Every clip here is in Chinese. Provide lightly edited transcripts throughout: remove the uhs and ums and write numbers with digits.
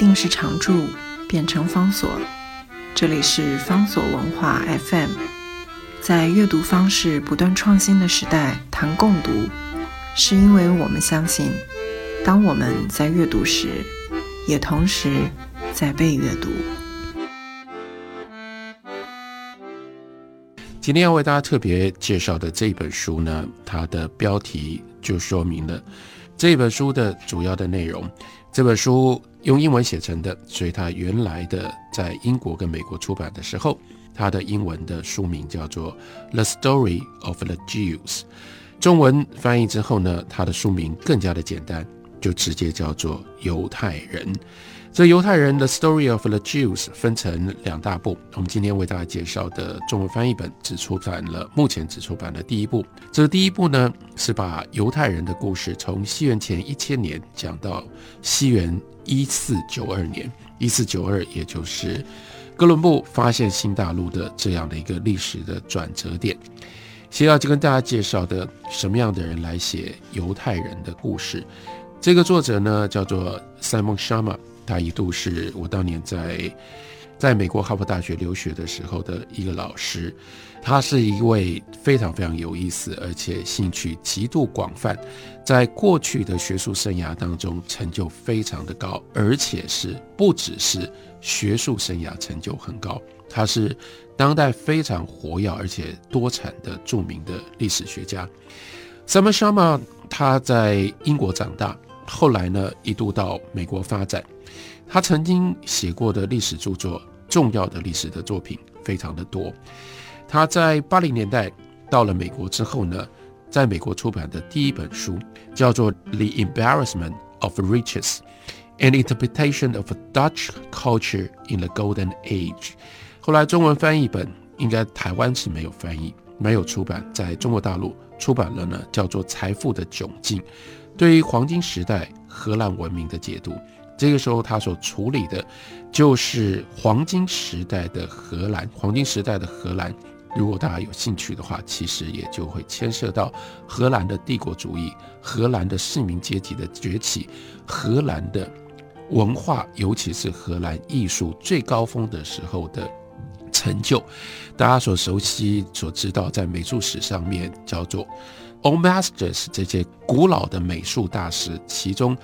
定是常驻，变成方所。这里是方所文化 FM， 在阅读方式不断创新的时代谈共读，是因为我们相信，当我们在阅读时，也同时在被阅读。今天要为大家特别介绍的这本书呢，它的标题就说明了这本书的主要的内容。这本书用英文写成的，所以它原来的在英国跟美国出版的时候，它的英文的书名叫做 The Story of the Jews， 中文翻译之后呢，它的书名更加的简单，就直接叫做犹太人。这犹太人 The Story of the Jews 分成两大部，我们今天为大家介绍的中文翻译本只出版了，目前只出版了第一部。这第一部呢，是把犹太人的故事从西元前1000年讲到西元1492年，1492也就是哥伦布发现新大陆的这样的一个历史的转折点。接下来就跟大家介绍的什么样的人来写犹太人的故事。这个作者呢叫做 Simon Schama，他一度是我当年在美国哈佛大学留学的时候的一个老师，他是一位非常非常有意思而且兴趣极度广泛，在过去的学术生涯当中成就非常的高，而且是不只是学术生涯成就很高，他是当代非常活跃而且多产的著名的历史学家。 Simon Schama 他在英国长大，后来呢一度到美国发展，他曾经写过的历史著作，重要的历史的作品非常的多。他在80年代到了美国之后呢，在美国出版的第一本书叫做 The Embarrassment of Riches, An Interpretation of Dutch Culture in the Golden Age， 后来中文翻译本应该台湾是没有翻译，没有出版，在中国大陆出版了呢，叫做《财富的窘境》，对于黄金时代荷兰文明的解读。这个时候他所处理的就是黄金时代的荷兰，如果大家有兴趣的话，其实也就会牵涉到荷兰的帝国主义，荷兰的市民阶级的崛起，荷兰的文化，尤其是荷兰艺术最高峰的时候的成就。大家所熟悉所知道，在美术史上面叫做 Old Masters， 这些古老的美术大师，其中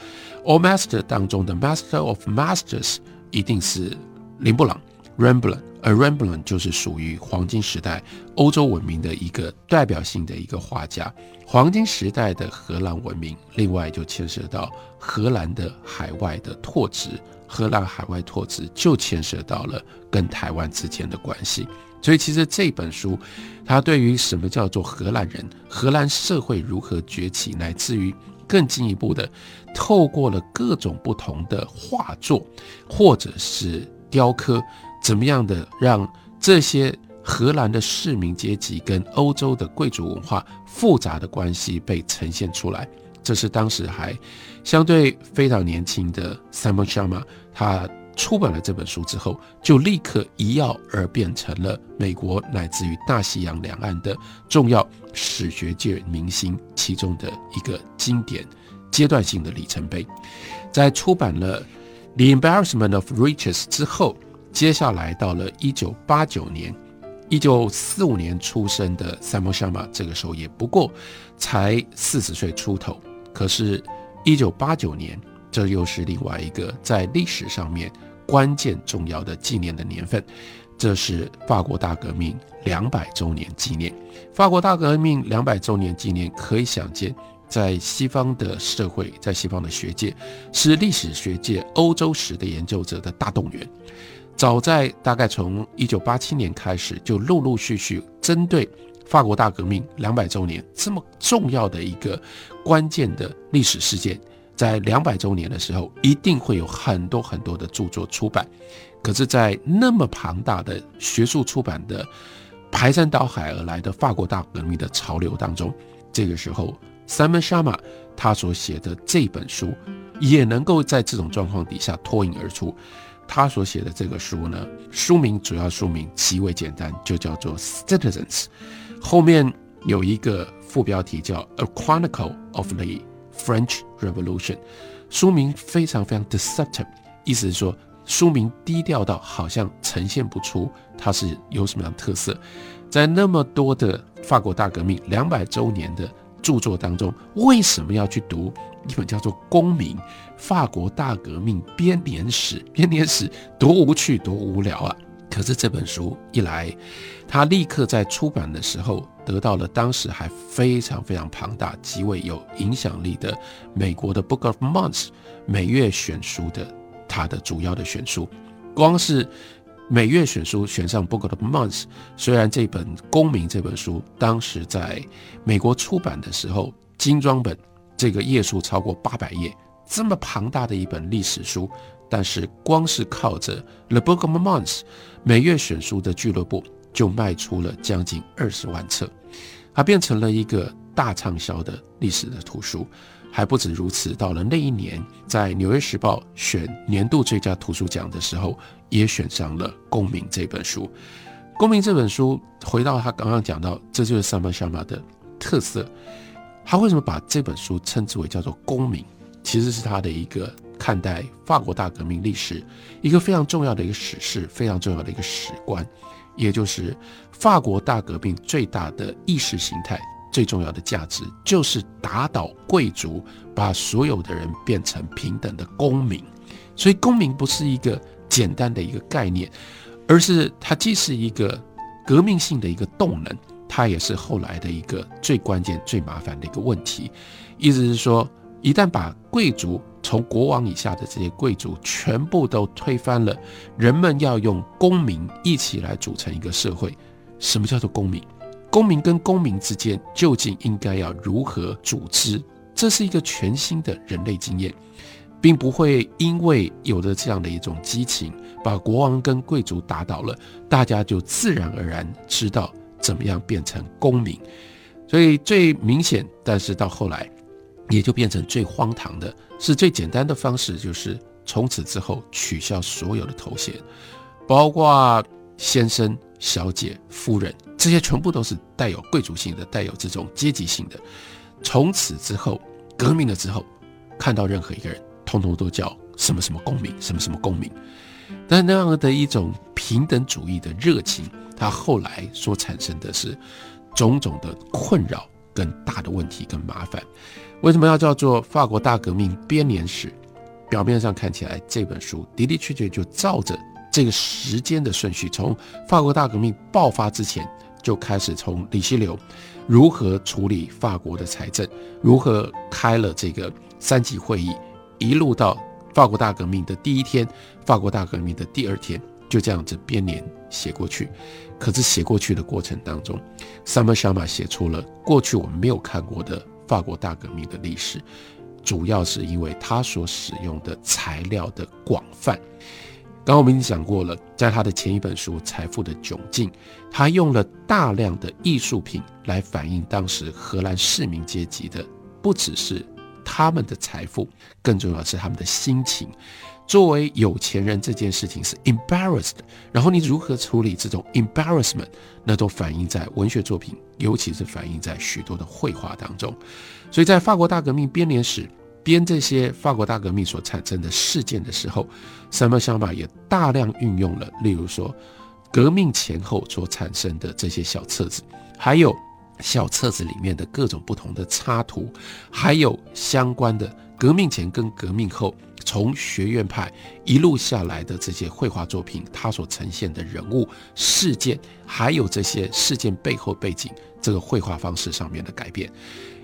Old Master 当中的 Master of Masters 一定是林布朗 Rembrandt， 而 Rembrandt 就是属于黄金时代欧洲文明的一个代表性的一个画家。黄金时代的荷兰文明另外就牵涉到荷兰的海外的拓殖，荷兰海外拓殖就牵涉到了跟台湾之间的关系。所以其实这本书它对于什么叫做荷兰人，荷兰社会如何崛起，乃至于更进一步的透过了各种不同的画作或者是雕刻，怎么样的让这些荷兰的市民阶级跟欧洲的贵族文化复杂的关系被呈现出来。这是当时还相对非常年轻的 Simon Schama， 他出版了这本书之后就立刻一跃而变成了美国乃至于大西洋两岸的重要史学界明星其中的一个经典阶段性的里程碑。在出版了 The Embarrassment of Riches 之后，接下来到了1989年，1945年出生的 Simon Schama 这个时候也不过才40岁出头，可是1989年这又是另外一个在历史上面关键重要的纪念的年份，这是法国大革命200周年纪念。法国大革命200周年纪念可以想见，在西方的社会，在西方的学界，是历史学界欧洲史的研究者的大动员。早在大概从1987年开始，就陆陆续续针对法国大革命200周年这么重要的一个关键的历史事件，在200周年的时候一定会有很多很多的著作出版。可是在那么庞大的学术出版的排山倒海而来的法国大革命的潮流当中，这个时候 Simon Schama 他所写的这本书也能够在这种状况底下脱颖而出。他所写的这个书呢，主要书名极为简单，就叫做 Citizens， 后面有一个副标题叫 A Chronicle of the French Revolution， 书名非常非常 deceptive，意思是说书名低调到好像呈现不出它是有什么样的特色。在那么多的法国大革命200周年的著作当中，为什么要去读一本叫做《公民：法国大革命编年史》？编年史多无趣多无聊啊！可是这本书一来，它立刻在出版的时候得到了当时还非常非常庞大、极为有影响力的美国的 Book of Month 每月选书的它的主要的选书。光是每月选书选上 Book of the Month， 虽然这本《公民》这本书当时在美国出版的时候精装本这个页数超过800页，这么庞大的一本历史书，但是光是靠着 The Book of the Month 每月选书的俱乐部就卖出了将近20万册，它变成了一个大畅销的历史的图书。还不止如此，到了那一年在《纽约时报》选年度最佳图书奖的时候，也选上了《公民》这本书。《公民》这本书回到他刚刚讲到，这就是 Simon Schama 的特色。他为什么把这本书称之为叫做公民，其实是他的一个看待法国大革命历史一个非常重要的一个史事，非常重要的一个史观，也就是法国大革命最大的意识形态最重要的价值，就是打倒贵族，把所有的人变成平等的公民。所以公民不是一个简单的一个概念，而是它既是一个革命性的一个动能，它也是后来的一个最关键最麻烦的一个问题。意思是说，一旦把贵族从国王以下的这些贵族全部都推翻了，人们要用公民一起来组成一个社会。什么叫做公民？公民跟公民之间究竟应该要如何组织，这是一个全新的人类经验，并不会因为有了这样的一种激情，把国王跟贵族打倒了，大家就自然而然知道怎么样变成公民。所以最明显，但是到后来也就变成最荒唐的是，最简单的方式就是从此之后取消所有的头衔，包括先生、小姐、夫人，这些全部都是带有贵族性的，带有这种阶级性的。从此之后，革命了之后，看到任何一个人统统都叫什么什么公民，什么什么公民。但那样的一种平等主义的热情，它后来所产生的是种种的困扰跟大的问题跟麻烦。为什么要叫做法国大革命编年史？表面上看起来，这本书的的确确就照着这个时间的顺序，从法国大革命爆发之前就开始，从李希留如何处理法国的财政，如何开了这个3级会议，一路到法国大革命的第一天，法国大革命的第二天，就这样子编年写过去。可是写过去的过程当中， Simon Schama 写出了过去我们没有看过的法国大革命的历史，主要是因为他所使用的材料的广泛。刚刚我们已经讲过了，在他的前一本书《财富的窘境》，他用了大量的艺术品来反映当时荷兰市民阶级的，不只是他们的财富，更重要的是他们的心情。作为有钱人这件事情是 embarrassed， 然后你如何处理这种 embarrassment， 那都反映在文学作品，尤其是反映在许多的绘画当中。所以在法国大革命编年史编这些法国大革命所产生的事件的时候， Simon Schama 也大量运用了，例如说革命前后所产生的这些小册子，还有小册子里面的各种不同的插图，还有相关的革命前跟革命后从学院派一路下来的这些绘画作品，它所呈现的人物事件，还有这些事件背后背景这个绘画方式上面的改变。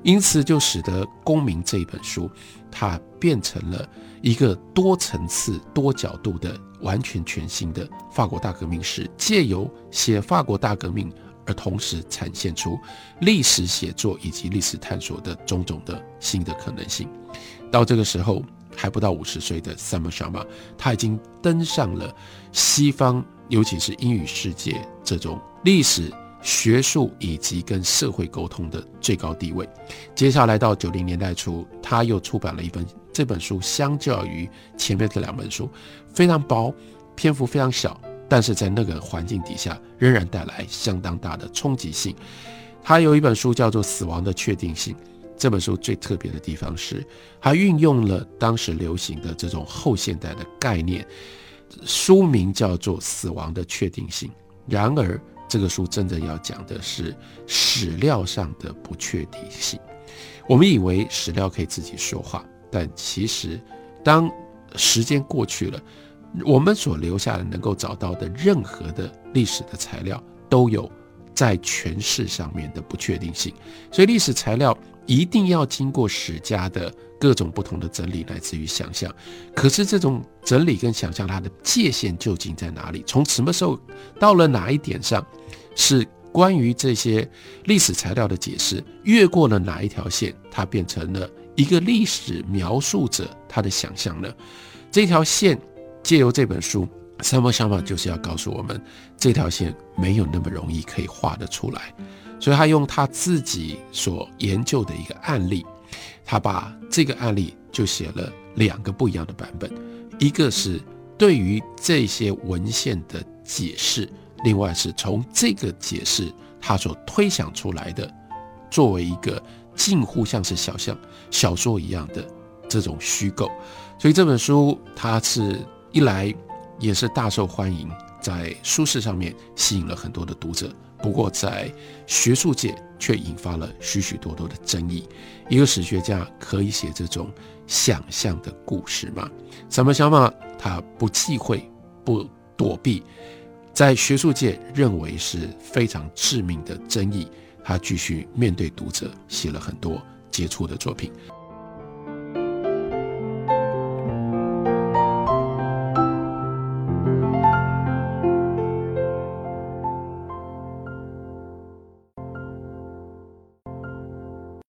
因此就使得《公民》这一本书，它变成了一个多层次多角度的完全全新的法国大革命史，借由写法国大革命而同时展现出历史写作以及历史探索的种种的新的可能性。到这个时候还不到50岁的 Simon Schama， 他已经登上了西方尤其是英语世界这种历史学术以及跟社会沟通的最高地位。接下来到90年代初，他又出版了一本，这本书相较于前面的2本书非常薄，篇幅非常小，但是在那个环境底下仍然带来相当大的冲击性。他有一本书叫做《死亡的确定性》，这本书最特别的地方是它运用了当时流行的这种后现代的概念，书名叫做《死亡的确定性》，然而这个书真正要讲的是史料上的不确定性。我们以为史料可以自己说话，但其实当时间过去了，我们所留下的能够找到的任何的历史的材料都有在诠释上面的不确定性，所以历史材料一定要经过史家的各种不同的整理，来自于想象。可是这种整理跟想象它的界限究竟在哪里？从什么时候到了哪一点上是关于这些历史材料的解释，越过了哪一条线，它变成了一个历史描述者他的想象呢？这条线借由这本书，Simon Schama 就是要告诉我们，这条线没有那么容易可以画得出来。所以他用他自己所研究的一个案例，他把这个案例就写了2个不一样的版本，一个是对于这些文献的解释，另外是从这个解释他所推想出来的，作为一个近乎像是小说一样的这种虚构。所以这本书它是一来也是大受欢迎，在书市上面吸引了很多的读者，不过在学术界却引发了许许多多的争议。一个史学家可以写这种想象的故事吗？Simon Schama他不忌讳不躲避在学术界认为是非常致命的争议，他继续面对读者，写了很多杰出的作品。